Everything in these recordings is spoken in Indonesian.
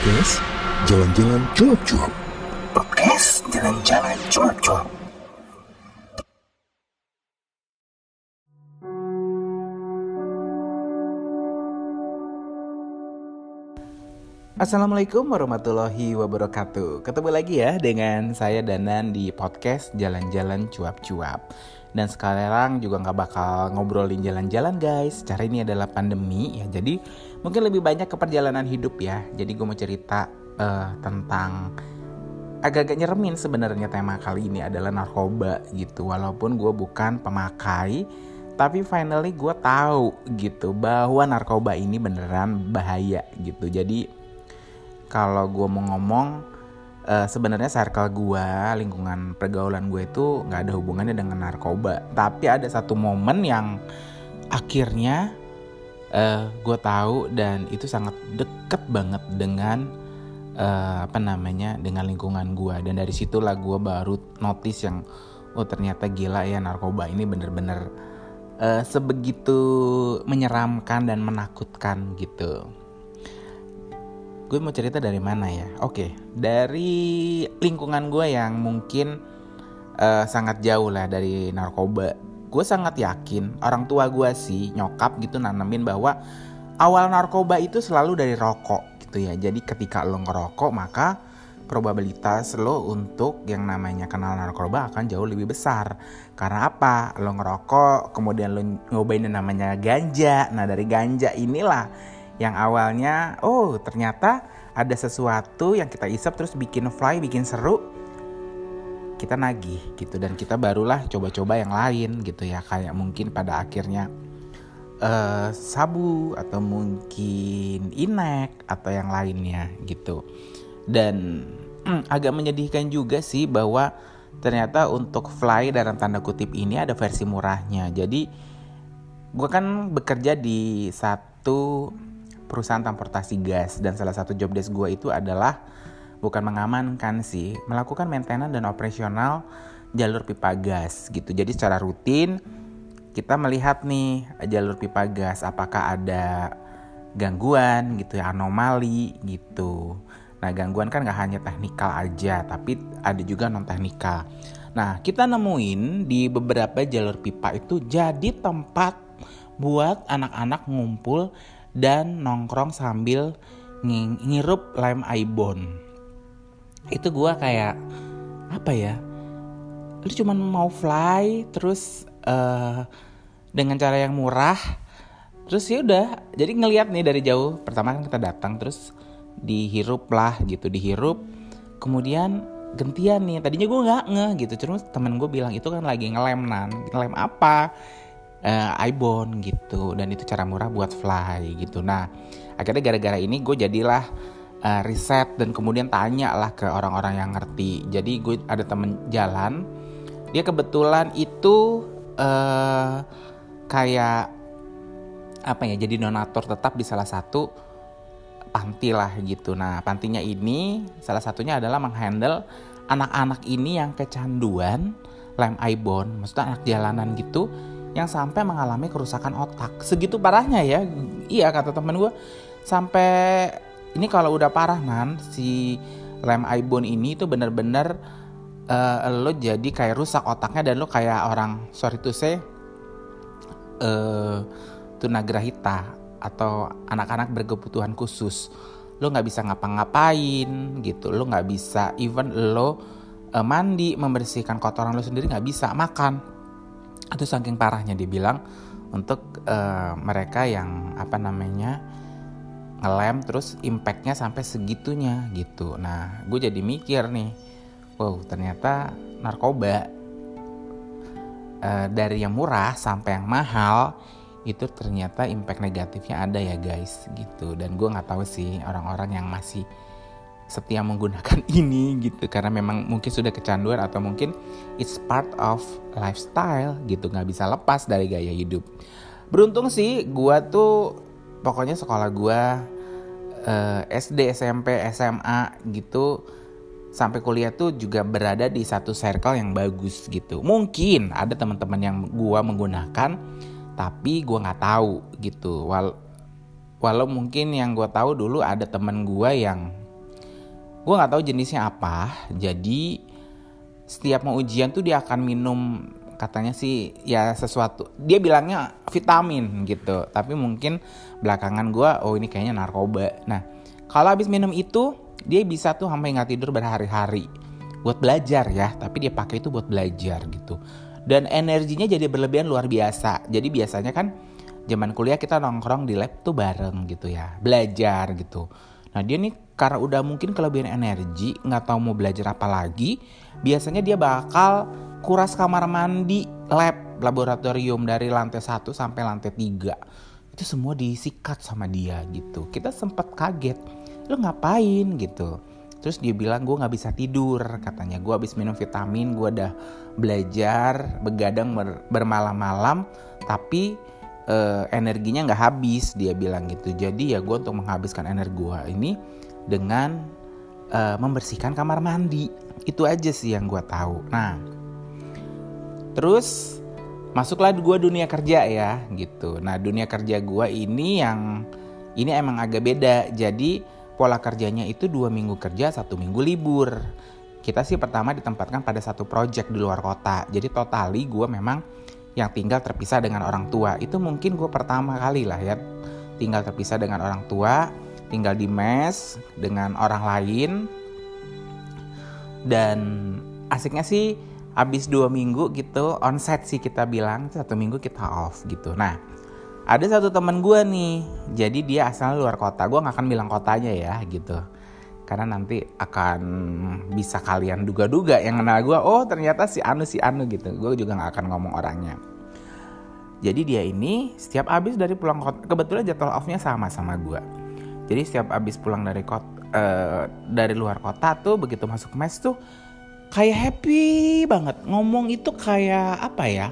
Podcast Jalan-Jalan Cuap-Cuap. Podcast Jalan-Jalan Cuap-Cuap. Assalamualaikum warahmatullahi wabarakatuh. Ketemu lagi ya dengan saya Danan di podcast Jalan-Jalan Cuap-Cuap. Dan sekarang juga gak bakal ngobrolin jalan-jalan guys. Cara ini adalah pandemi ya, jadi mungkin lebih banyak ke perjalanan hidup ya. Jadi gue mau cerita tentang agak-agak nyeremin sebenarnya. Tema kali ini adalah narkoba gitu. Walaupun gue bukan pemakai, tapi finally gue tahu gitu bahwa narkoba ini beneran bahaya gitu. Jadi kalau gue mau ngomong, sebenarnya circle gue, lingkungan pergaulan gue itu gak ada hubungannya dengan narkoba. Tapi ada satu momen yang akhirnya gue tahu, dan itu sangat deket banget dengan dengan lingkungan gue. Dan dari situlah gue baru notice yang ternyata gila ya, narkoba ini bener-bener sebegitu menyeramkan dan menakutkan gitu. Gue mau cerita dari mana ya? Oke, dari lingkungan gue yang mungkin sangat jauh lah dari narkoba. Gue sangat yakin orang tua gue sih, nyokap gitu, nanemin bahwa awal narkoba itu selalu dari rokok gitu ya. Jadi ketika lo ngerokok, maka probabilitas lo untuk yang namanya kenal narkoba akan jauh lebih besar. Karena apa? Lo ngerokok, kemudian lo nyobain yang namanya ganja. Nah, dari ganja inilah yang awalnya, oh ternyata ada sesuatu yang kita isap terus bikin fly, bikin seru, kita nagih gitu. Dan kita barulah coba-coba yang lain gitu ya. Kayak mungkin pada akhirnya sabu atau mungkin inek atau yang lainnya gitu. Dan agak menyedihkan juga sih bahwa ternyata untuk fly dalam tanda kutip ini ada versi murahnya. Jadi gue kan bekerja di satu perusahaan transportasi gas, dan salah satu job desk gue itu adalah bukan mengamankan sih, melakukan maintenance dan operasional jalur pipa gas gitu. Jadi secara rutin kita melihat nih jalur pipa gas, apakah ada gangguan gitu ya, anomali gitu. Nah, gangguan kan gak hanya teknikal aja, tapi ada juga non teknikal. Nah, kita nemuin di beberapa jalur pipa itu jadi tempat buat anak-anak ngumpul dan nongkrong sambil ngirup lem Ibon. Itu gue kayak, apa ya, lu cuman mau fly terus dengan cara yang murah. Terus ya udah, jadi ngelihat nih dari jauh. Pertama kan kita datang terus dihirup lah gitu, dihirup. Kemudian gantian nih, tadinya gue gak ngeh gitu, cuma temen gue bilang itu kan lagi ngelem Nan. Ngelem apa? Ibon gitu, dan itu cara murah buat fly gitu. Nah, akhirnya gara-gara ini gue jadilah riset dan kemudian tanya lah ke orang-orang yang ngerti. Jadi gue ada temen jalan, dia kebetulan itu kayak apa ya, jadi donatur tetap di salah satu panti lah gitu. Nah, pantinya ini salah satunya adalah menghandle anak-anak ini yang kecanduan lem Ibon, maksudnya anak jalanan gitu, yang sampai mengalami kerusakan otak. Segitu parahnya ya. Iya, kata temen gue, sampai ini kalau udah parah Nan, si lem Ibon ini tuh bener-bener lo jadi kayak rusak otaknya. Dan lo kayak orang, sorry to say, tunagrahita atau anak-anak berkebutuhan khusus. Lo gak bisa ngapa-ngapain gitu. Lo gak bisa even lo mandi, membersihkan kotoran lo sendiri gak bisa, makan. Atau saking parahnya, dia bilang untuk mereka yang ngelem terus impactnya sampai segitunya gitu. Nah, gue jadi mikir nih, wow ternyata narkoba dari yang murah sampai yang mahal itu ternyata impact negatifnya ada ya guys gitu. Dan gue nggak tahu sih orang-orang yang masih setia menggunakan ini gitu, karena memang mungkin sudah kecanduan atau mungkin it's part of lifestyle gitu, nggak bisa lepas dari gaya hidup. Beruntung sih gue tuh, pokoknya sekolah gue SD, SMP, SMA gitu sampai kuliah tuh juga berada di satu circle yang bagus gitu. Mungkin ada teman-teman yang gue menggunakan tapi gue nggak tahu gitu. Walau mungkin yang gue tahu dulu ada teman gue yang Gue nggak tahu jenisnya apa. Jadi setiap mau ujian tuh dia akan minum, katanya sih ya sesuatu, dia bilangnya vitamin gitu, tapi mungkin belakangan gue ini kayaknya narkoba. Nah kalau habis minum itu dia bisa tuh sampai nggak tidur berhari-hari buat belajar ya, tapi dia pakai itu buat belajar gitu. Dan energinya jadi berlebihan luar biasa. Jadi biasanya kan zaman kuliah kita nongkrong di lab tuh bareng gitu ya, belajar gitu. Nah dia nih karena udah mungkin kelebihan energi, nggak tahu mau belajar apa lagi, biasanya dia bakal kuras kamar mandi lab, laboratorium dari lantai 1 sampai lantai 3. Itu semua disikat sama dia gitu. Kita sempat kaget, lo ngapain gitu. Terus dia bilang, gue nggak bisa tidur katanya. Gue habis minum vitamin, gue udah belajar, begadang bermalam-malam, tapi energinya nggak habis, dia bilang gitu. Jadi ya gue untuk menghabiskan energi gue ini dengan membersihkan kamar mandi. Itu aja sih yang gue tahu. Nah, terus masuklah gue dunia kerja ya gitu. Nah, dunia kerja gue ini yang ini emang agak beda. Jadi pola kerjanya itu 2 minggu kerja, 1 minggu libur. Kita sih pertama ditempatkan pada 1 project di luar kota. Jadi totally gue memang yang tinggal terpisah dengan orang tua. Itu mungkin gue pertama kali lah ya tinggal terpisah dengan orang tua, tinggal di mes dengan orang lain. Dan asiknya sih abis 2 minggu gitu onset sih kita bilang, 1 minggu kita off gitu. Nah ada satu teman gue nih, jadi dia asalnya luar kota. Gue gak akan bilang kotanya ya gitu, karena nanti akan bisa kalian duga-duga yang kenal gue, oh ternyata si Anu gitu. Gue juga gak akan ngomong orangnya. Jadi dia ini setiap abis dari pulang kota, kebetulan jadwal offnya sama sama gue. Jadi setiap abis pulang dari kota, dari luar kota tuh begitu masuk mes tuh kayak happy banget. Ngomong itu kayak apa ya,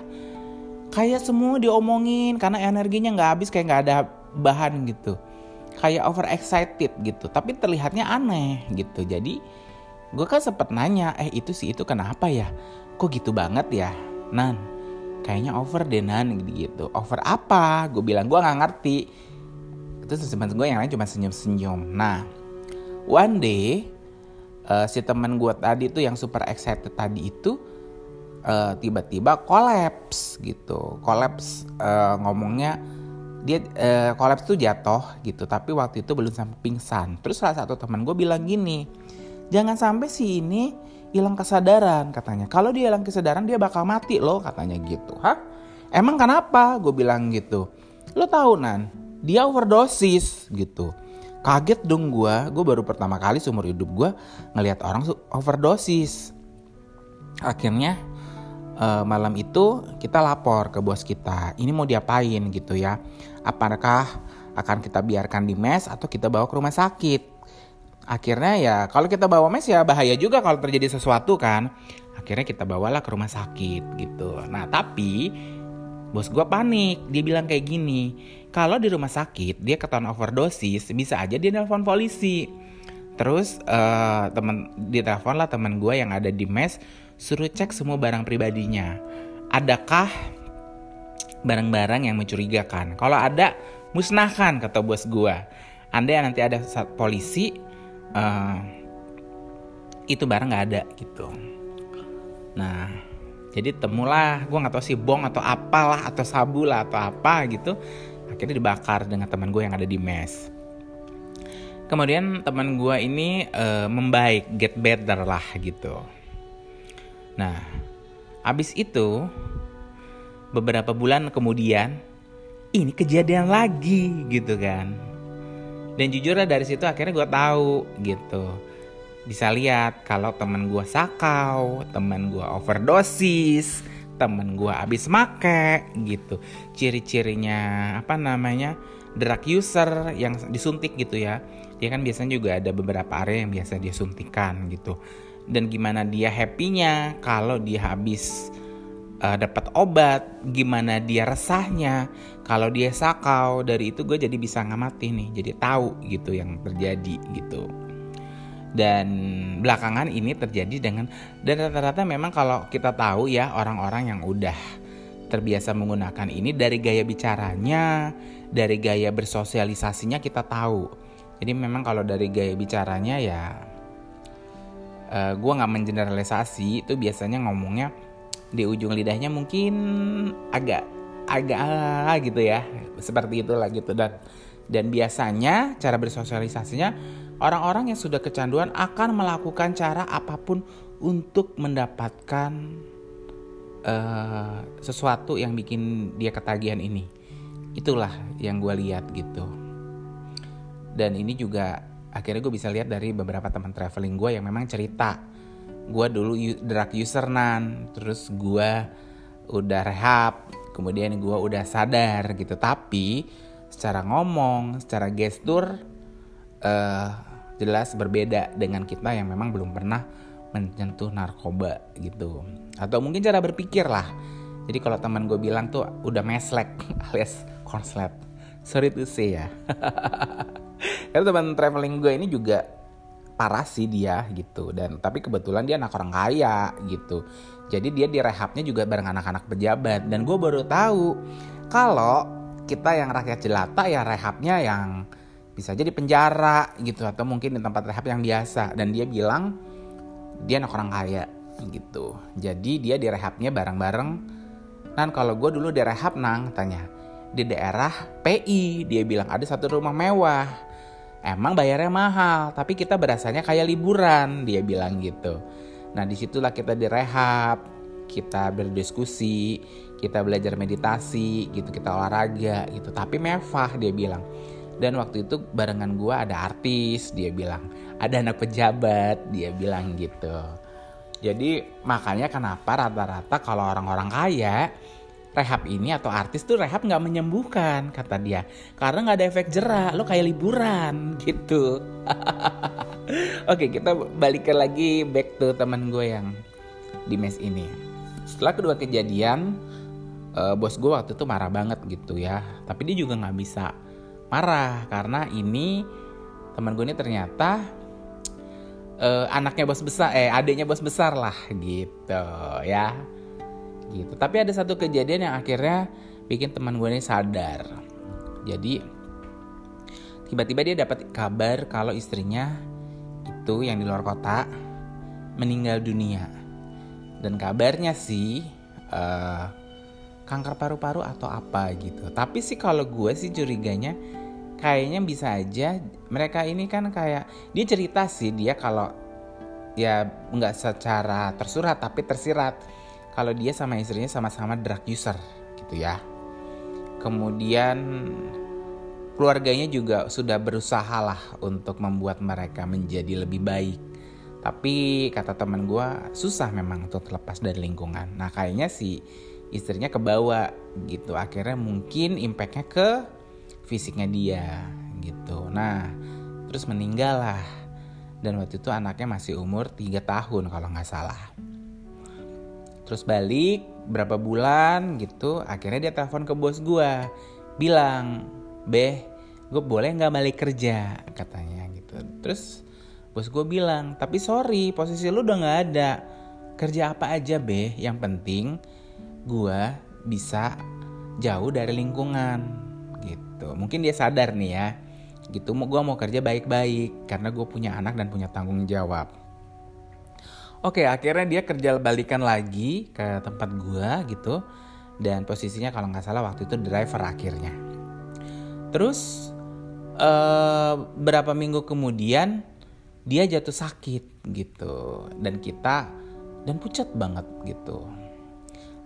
kayak semua diomongin karena energinya gak habis, kayak gak ada bahan gitu, kayak overexcited gitu. Tapi terlihatnya aneh gitu. Jadi gue kan sempet nanya, itu sih itu kenapa ya, kok gitu banget ya Nan, kayaknya over deh Nan gitu. Over apa? Gue bilang gue gak ngerti. Terus teman gue yang lain cuma senyum-senyum. Nah one day si teman gue tadi tuh yang super excited tadi itu tiba-tiba collapse gitu. Collapse ngomongnya dia collapse tuh jatuh gitu. Tapi waktu itu belum sampai pingsan. Terus salah satu teman gue bilang gini, jangan sampai si ini hilang kesadaran katanya. Kalau dia hilang kesadaran dia bakal mati loh katanya gitu. Hah? Emang kenapa? Gue bilang gitu. Lo tahu Nan, dia overdosis gitu. Kaget dong gue baru pertama kali seumur hidup gue ngelihat orang overdosis. Akhirnya malam itu kita lapor ke bos kita, ini mau diapain gitu ya. Apakah akan kita biarkan di mes atau kita bawa ke rumah sakit. Akhirnya ya kalau kita bawa mes ya bahaya juga kalau terjadi sesuatu kan. Akhirnya kita bawalah ke rumah sakit gitu. Nah tapi bos gue panik, dia bilang kayak gini, kalau di rumah sakit dia ketahuan overdosis bisa aja dia nelpon polisi. Terus ditelepon lah teman gue yang ada di mes, suruh cek semua barang pribadinya, adakah barang-barang yang mencurigakan. Kalau ada musnahkan kata bos gue. Andai nanti ada polisi itu barang nggak ada gitu. Nah jadi temulah, gue gak tahu sih bong atau apalah atau sabu lah atau apa gitu. Akhirnya dibakar dengan teman gue yang ada di mes. Kemudian teman gue ini membaik, get better lah gitu. Nah abis itu beberapa bulan kemudian ini kejadian lagi gitu kan. Dan jujurnya dari situ akhirnya gue tahu gitu. Bisa lihat kalau temen gue sakau, temen gue overdosis, temen gue abis make gitu. Ciri-cirinya apa namanya drug user yang disuntik gitu ya. Dia kan biasanya juga ada beberapa area yang biasa dia suntikan gitu. Dan gimana dia happy-nya kalau dia habis dapat obat, gimana dia resahnya kalau dia sakau. Dari itu gue jadi bisa ngamati nih, jadi tahu gitu yang terjadi gitu. Dan belakangan ini terjadi dengan, dan rata-rata memang kalau kita tahu ya orang-orang yang udah terbiasa menggunakan ini dari gaya bicaranya, dari gaya bersosialisasinya kita tahu. Jadi memang kalau dari gaya bicaranya ya gue nggak mengeneralisasi, itu biasanya ngomongnya di ujung lidahnya mungkin agak gitu ya, seperti itulah gitu. Dan biasanya cara bersosialisasinya, orang-orang yang sudah kecanduan akan melakukan cara apapun untuk mendapatkan sesuatu yang bikin dia ketagihan ini. Itulah yang gue lihat gitu. Dan ini juga akhirnya gue bisa lihat dari beberapa teman traveling gue yang memang cerita, gue dulu drug user nan, terus gue udah rehab, kemudian gue udah sadar gitu. Tapi secara ngomong, secara gestur jelas berbeda dengan kita yang memang belum pernah menyentuh narkoba gitu. Atau mungkin cara berpikir lah. Jadi kalau teman gue bilang tuh udah meslek alias konslet. Sorry to say ya. Karena teman traveling gue ini juga parah sih dia gitu, dan tapi kebetulan dia anak orang kaya gitu, jadi dia di rehabnya juga bareng anak-anak pejabat. Dan gue baru tahu kalau kita yang rakyat jelata ya rehabnya yang bisa jadi penjara gitu, atau mungkin di tempat rehab yang biasa. Dan dia bilang dia anak orang kaya gitu, jadi dia di rehabnya bareng-bareng. Nah kalau gue dulu di rehab nang, tanya, di daerah PI, dia bilang ada satu rumah mewah. Emang bayarnya mahal, tapi kita berasanya kayak liburan, dia bilang gitu. Nah disitulah kita direhab, kita berdiskusi, kita belajar meditasi gitu, kita olahraga gitu. Tapi mewah, dia bilang. Dan waktu itu barengan gue ada artis, dia bilang. Ada anak pejabat, dia bilang gitu. Jadi makanya kenapa rata-rata kalau orang-orang kaya, rehab ini atau artis tuh rehab gak menyembuhkan, kata dia. Karena gak ada efek jerak, lo kayak liburan gitu. Oke, kita balikin lagi back to teman gue yang di mes ini. Setelah kedua kejadian, bos gue waktu itu marah banget gitu ya. Tapi dia juga gak bisa marah, karena ini teman gue ini ternyata anaknya bos besar, adiknya bos besar lah gitu ya. Gitu. Tapi ada satu kejadian yang akhirnya bikin teman gue ini sadar. Jadi tiba-tiba dia dapat kabar kalau istrinya itu yang di luar kota meninggal dunia. Dan kabarnya sih kanker paru-paru atau apa gitu. Tapi sih kalau gue sih curiganya kayaknya bisa aja mereka ini kan kayak, dia cerita sih dia kalau ya nggak secara tersurat tapi tersirat, kalau dia sama istrinya sama-sama drug user gitu ya. Kemudian keluarganya juga sudah berusaha lah untuk membuat mereka menjadi lebih baik. Tapi kata teman gue susah memang untuk terlepas dari lingkungan. Nah kayaknya si istrinya kebawa gitu. Akhirnya mungkin impactnya ke fisiknya dia gitu. Nah terus meninggal lah. Dan waktu itu anaknya masih umur 3 tahun kalau gak salah. Terus balik berapa bulan gitu, akhirnya dia telepon ke bos gue, bilang, "Beh, gue boleh nggak balik kerja?" katanya gitu. Terus bos gue bilang, "Tapi sorry, posisi lu udah nggak ada. Kerja apa aja, Beh? Yang penting gue bisa jauh dari lingkungan gitu." Mungkin dia sadar nih ya, gitu. Gue mau kerja baik-baik karena gue punya anak dan punya tanggung jawab. Oke, akhirnya dia kerja balikan lagi ke tempat gua gitu. Dan posisinya kalau gak salah waktu itu driver akhirnya. Terus berapa minggu kemudian dia jatuh sakit gitu. Dan pucat banget gitu.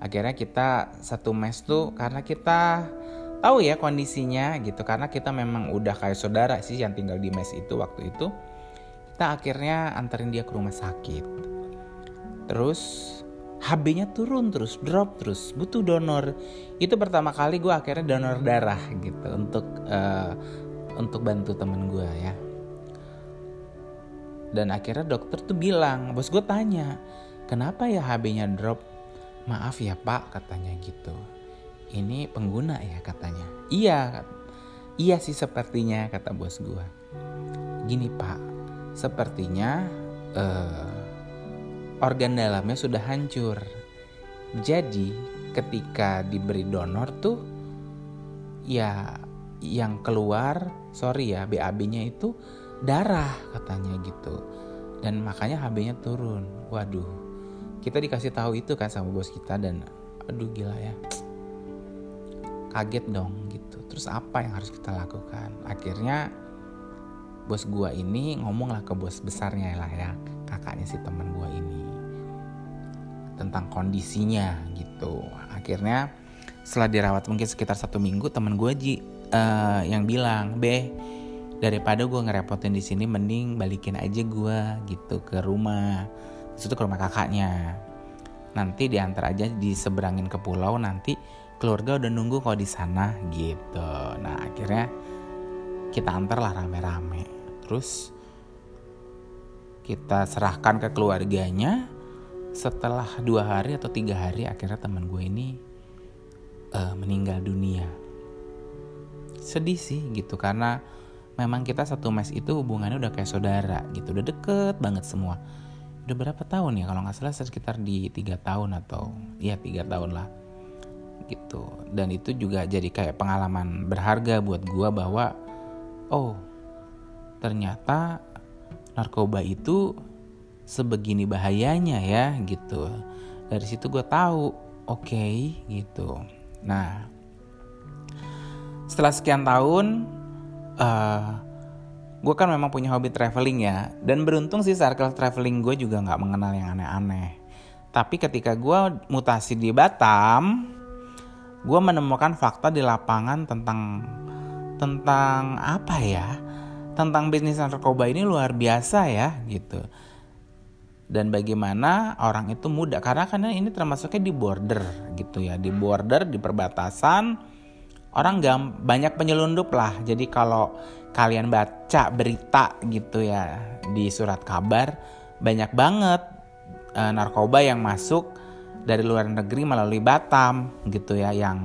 Akhirnya kita satu mes tuh karena kita tahu ya kondisinya gitu. Karena kita memang udah kayak saudara sih yang tinggal di mes itu waktu itu. Kita akhirnya anterin dia ke rumah sakit. Terus HB-nya turun terus, drop terus, butuh donor. Itu pertama kali gue akhirnya donor darah gitu untuk bantu temen gue ya. Dan akhirnya dokter tuh bilang, bos gue tanya, "Kenapa ya HB-nya drop?" "Maaf ya Pak," katanya gitu. "Ini pengguna ya," katanya. Iya sih sepertinya," kata bos gue. "Gini Pak, sepertinya organ dalamnya sudah hancur. Jadi ketika diberi donor tuh ya yang keluar, sorry ya, BAB-nya itu darah," katanya gitu. dan makanya HB-nya turun. Waduh, kita dikasih tahu itu kan sama bos kita, dan aduh gila ya, kaget dong gitu. Terus apa yang harus kita lakukan? Akhirnya bos gua ini ngomonglah ke bos besarnya lah ya, kakaknya si teman gua ini, tentang kondisinya gitu. Akhirnya setelah dirawat mungkin sekitar 1 minggu, teman gua yang bilang, "Beh, daripada gue ngerepotin di sini, mending balikin aja gue gitu ke rumah." Terus itu ke rumah kakaknya. Nanti diantar aja, diseberangin ke pulau, nanti keluarga udah nunggu kok di sana gitu. Nah akhirnya kita antar lah rame-rame. Terus kita serahkan ke keluarganya. Setelah 2 hari atau 3 hari akhirnya teman gue ini meninggal dunia. Sedih sih gitu, karena memang kita satu mes itu hubungannya udah kayak saudara gitu. Udah deket banget semua. Udah berapa tahun ya? Kalau gak salah sekitar di 3 tahun atau... ya 3 tahun lah. Gitu. Dan itu juga jadi kayak pengalaman berharga buat gua bahwa... oh, ternyata narkoba itu sebegini bahayanya ya gitu. Dari situ gua tahu. Oke, gitu. Nah, setelah sekian tahun... gue kan memang punya hobi traveling ya, dan beruntung sih circle traveling gue juga nggak mengenal yang aneh-aneh. Tapi ketika gue mutasi di Batam, gue menemukan fakta di lapangan tentang apa ya, tentang bisnis narkoba ini luar biasa ya gitu. Dan bagaimana orang itu mudah, karena ini termasuknya di border gitu ya, di border, di perbatasan. Orang banyak penyelundup lah. Jadi kalau kalian baca berita gitu ya, di surat kabar, banyak banget narkoba yang masuk dari luar negeri melalui Batam gitu ya, yang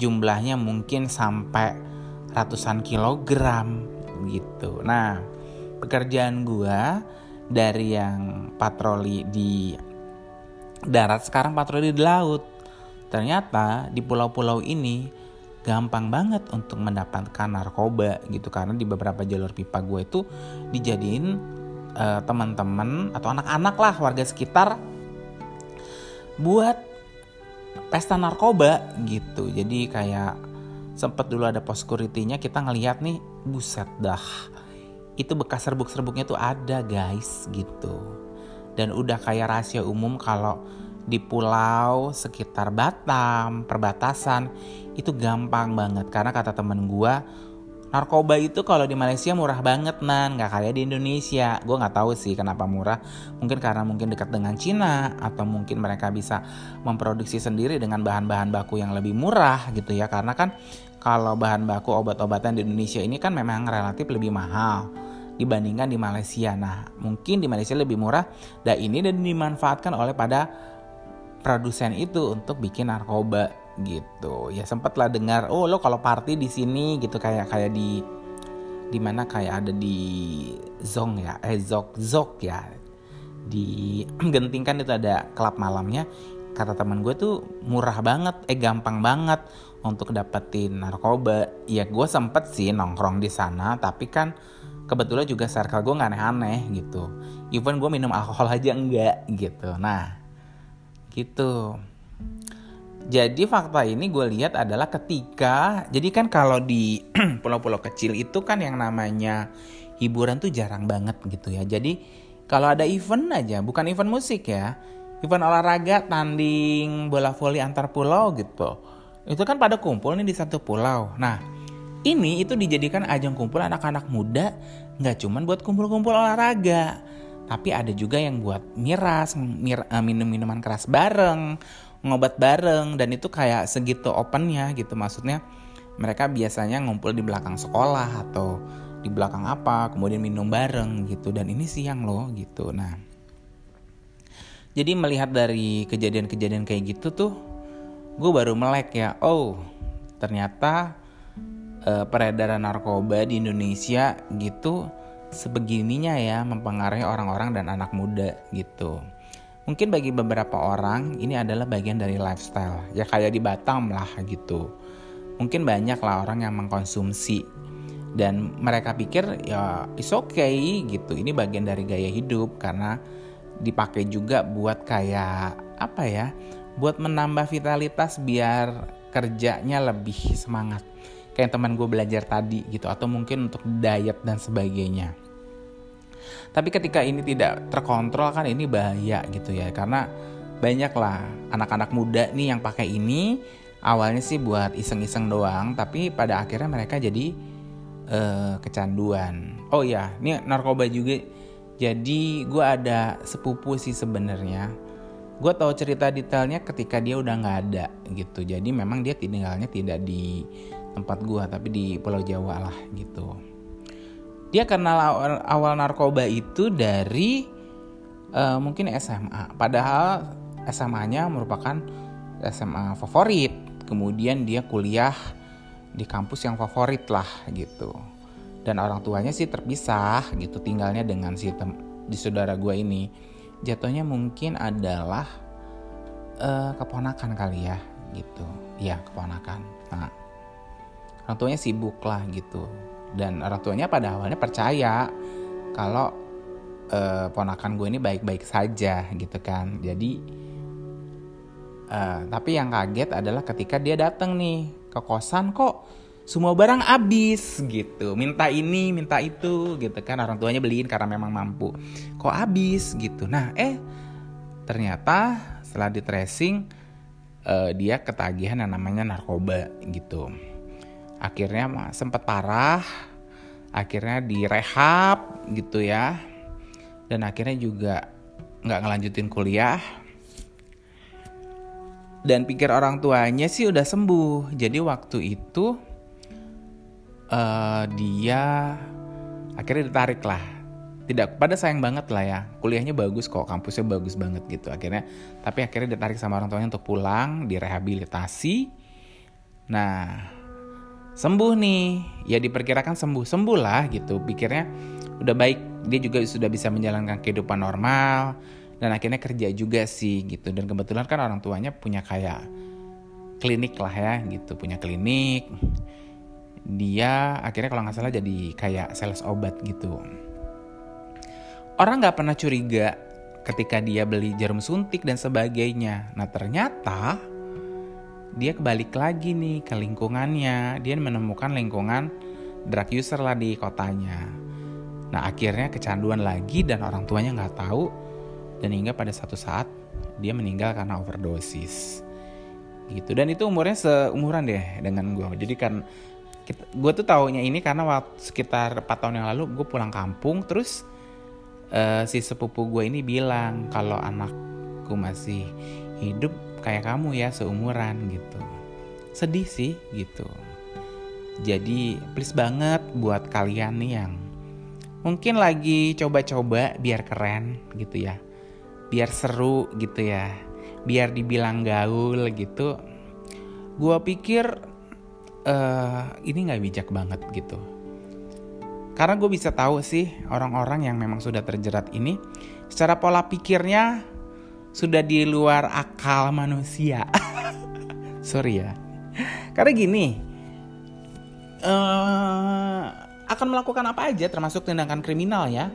jumlahnya mungkin sampai ratusan kilogram gitu. Nah, pekerjaan gua dari yang patroli di darat sekarang patroli di laut. Ternyata di pulau-pulau ini gampang banget untuk mendapatkan narkoba gitu, karena di beberapa jalur pipa gue itu dijadiin teman-teman atau anak-anak lah warga sekitar buat pesta narkoba gitu. Jadi kayak sempet dulu ada pos security-nya, kita ngelihat nih, buset dah, itu bekas serbuk-serbuknya tuh ada guys gitu. Dan udah kayak rahasia umum kalau di pulau sekitar Batam, perbatasan, itu gampang banget. Karena kata temen gue, narkoba itu kalau di Malaysia murah banget nan, gak kayak di Indonesia. Gue gak tahu sih kenapa murah, mungkin karena mungkin dekat dengan Cina, atau mungkin mereka bisa memproduksi sendiri dengan bahan-bahan baku yang lebih murah gitu ya. Karena kan kalau bahan baku obat-obatan di Indonesia ini kan memang relatif lebih mahal dibandingkan di Malaysia. Nah mungkin di Malaysia lebih murah, dan ini dan dimanfaatkan oleh pada produsen itu untuk bikin narkoba gitu. Ya sempatlah dengar, oh lo kalau party di sini gitu, kayak di mana, kayak ada di Zong ya, Zok ya. Di Genting kan itu ada klub malamnya. Kata teman gue tuh murah banget, gampang banget untuk dapetin narkoba. Ya gue sempet sih nongkrong di sana, tapi kan kebetulan juga circle gue gak aneh-aneh gitu. Even gue minum alkohol aja enggak gitu. Nah, gitu. Jadi fakta ini gue lihat adalah ketika, jadi kan kalau di pulau-pulau kecil itu kan yang namanya hiburan tuh jarang banget gitu ya. Jadi kalau ada event aja, bukan event musik ya, event olahraga, tanding bola voli antar pulau gitu, itu kan pada kumpul nih di satu pulau. Nah ini itu dijadikan ajang kumpul anak-anak muda, gak cuman buat kumpul-kumpul olahraga, tapi ada juga yang buat miras, minum-minuman keras bareng, ngobat bareng, dan itu kayak segitu opennya gitu. Maksudnya mereka biasanya ngumpul di belakang sekolah atau di belakang apa, kemudian minum bareng gitu. Dan ini siang loh gitu. Nah, jadi melihat dari kejadian-kejadian kayak gitu tuh, gue baru melek ya. Oh, ternyata peredaran narkoba di Indonesia gitu sebegininya ya mempengaruhi orang-orang dan anak muda gitu. Mungkin bagi beberapa orang ini adalah bagian dari lifestyle, ya kayak di Batam lah gitu. Mungkin banyak lah orang yang mengkonsumsi. Dan mereka pikir ya it's okay gitu, ini bagian dari gaya hidup karena dipakai juga buat kayak apa ya, buat menambah vitalitas biar kerjanya lebih semangat, kayak teman gue belajar tadi gitu, atau mungkin untuk diet dan sebagainya. Tapi ketika ini tidak terkontrol kan ini bahaya gitu ya, karena banyak lah anak-anak muda nih yang pakai ini, awalnya sih buat iseng-iseng doang, tapi pada akhirnya mereka jadi kecanduan. Oh iya, ini narkoba juga. Jadi gue ada sepupu sih sebenarnya. Gue tahu cerita detailnya ketika dia udah nggak ada gitu. Jadi memang dia tinggalnya tidak di tempat gue, tapi di Pulau Jawa lah gitu. Dia kenal awal narkoba itu dari mungkin SMA. Padahal SMA-nya merupakan SMA favorit. Kemudian dia kuliah di kampus yang favorit lah gitu, dan orang tuanya sih terpisah gitu, tinggalnya dengan si di saudara gue ini. Jatuhnya mungkin adalah keponakan kali ya gitu, ya keponakan. Nah, orang tuanya sibuk lah gitu, dan orang tuanya pada awalnya percaya kalau ponakan gue ini baik-baik saja gitu kan. Jadi tapi yang kaget adalah ketika dia datang nih ke kosan, kok semua barang habis gitu. Minta ini, minta itu gitu kan. Orang tuanya beliin karena memang mampu. Kok habis gitu. Nah ternyata setelah di tracing dia ketagihan yang namanya narkoba gitu. Akhirnya sempat parah. Akhirnya direhab gitu ya. Dan akhirnya juga gak ngelanjutin kuliah. Dan pikir orang tuanya sih udah sembuh. Jadi waktu itu dia akhirnya ditarik lah. Tidak, pada sayang banget lah ya. Kuliahnya bagus kok, kampusnya bagus banget gitu. Akhirnya ditarik sama orang tuanya untuk pulang, direhabilitasi. Nah, sembuh nih. Ya diperkirakan sembuh lah gitu. Pikirnya udah baik. Dia juga sudah bisa menjalankan kehidupan normal. Dan akhirnya kerja juga sih gitu. Dan kebetulan kan orang tuanya punya kayak klinik lah ya gitu. Punya klinik. Dia akhirnya kalau gak salah jadi kayak sales obat gitu. Orang gak pernah curiga ketika dia beli jarum suntik dan sebagainya. Nah ternyata dia kebalik lagi nih ke lingkungannya. Dia menemukan lingkungan drug user lah di kotanya. Nah akhirnya kecanduan lagi dan orang tuanya gak tahu. Dan hingga pada satu saat dia meninggal karena overdosis gitu. Dan itu umurnya seumuran deh dengan gue. Jadi kan gue tuh taunya ini karena waktu sekitar 4 tahun yang lalu gue pulang kampung. Terus si sepupu gue ini bilang kalau anakku masih hidup kayak kamu ya seumuran gitu. Sedih sih gitu. Jadi please banget buat kalian nih yang mungkin lagi coba-coba biar keren gitu ya, biar seru gitu ya, biar dibilang gaul gitu. Gue pikir ini gak bijak banget gitu. Karena gue bisa tahu sih orang-orang yang memang sudah terjerat ini secara pola pikirnya sudah di luar akal manusia. Sorry ya. Karena gini, akan melakukan apa aja termasuk tindakan kriminal ya,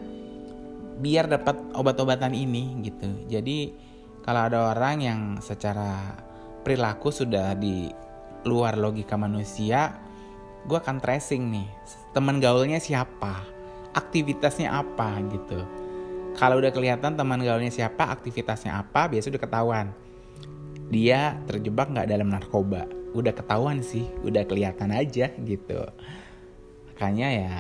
biar dapat obat-obatan ini gitu. Jadi kalau ada orang yang secara perilaku sudah di luar logika manusia, gue akan tracing nih, teman gaulnya siapa, aktivitasnya apa gitu. Kalau udah kelihatan teman gaulnya siapa, aktivitasnya apa, biasanya udah ketahuan dia terjebak nggak dalam narkoba. Udah ketahuan sih, udah kelihatan aja gitu. Makanya ya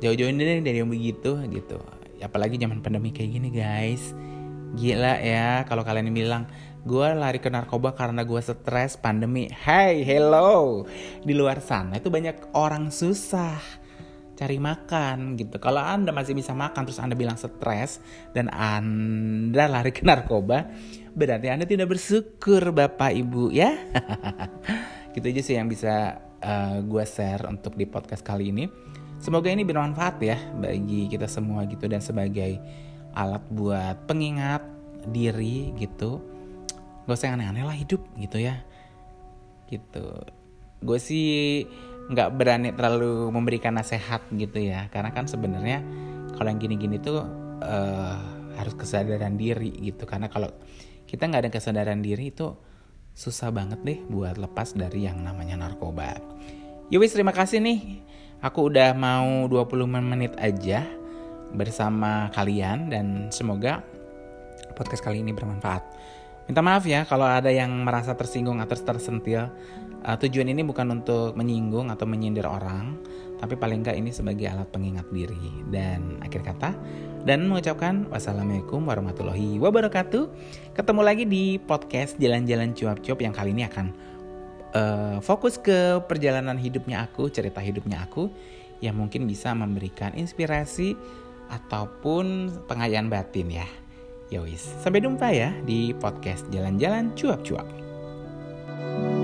jauh-jauhin deh dari yang begitu gitu. Apalagi zaman pandemi kayak gini guys. Gila ya kalau kalian bilang gue lari ke narkoba karena gue stres pandemi. Hey, hello. Di luar sana itu banyak orang susah cari makan gitu. Kalau anda masih bisa makan terus anda bilang stres dan anda lari ke narkoba, berarti anda tidak bersyukur bapak ibu ya. Gitu aja sih yang bisa gue share untuk di podcast kali ini. Semoga ini bermanfaat ya bagi kita semua gitu, dan sebagai alat buat pengingat diri gitu. Gak usah yang aneh-aneh lah hidup gitu ya. Gitu. Gue sih nggak berani terlalu memberikan nasihat gitu ya, karena kan sebenarnya kalau yang gini-gini tuh harus kesadaran diri gitu, karena kalau kita nggak ada kesadaran diri itu susah banget deh buat lepas dari yang namanya narkoba. Yowis, terima kasih nih, aku udah mau 20 menit aja bersama kalian, dan semoga podcast kali ini bermanfaat. Minta maaf ya kalau ada yang merasa tersinggung atau tersentil. Tujuan ini bukan untuk menyinggung atau menyindir orang, tapi paling enggak ini sebagai alat pengingat diri. Dan akhir kata, dan mengucapkan wassalamualaikum warahmatullahi wabarakatuh. Ketemu lagi di podcast Jalan-Jalan Cuap-Cuap yang kali ini akan fokus ke perjalanan hidupnya aku, cerita hidupnya aku, yang mungkin bisa memberikan inspirasi ataupun pengayaan batin ya. Yowis, sampai jumpa ya di podcast Jalan-Jalan Cuap-Cuap.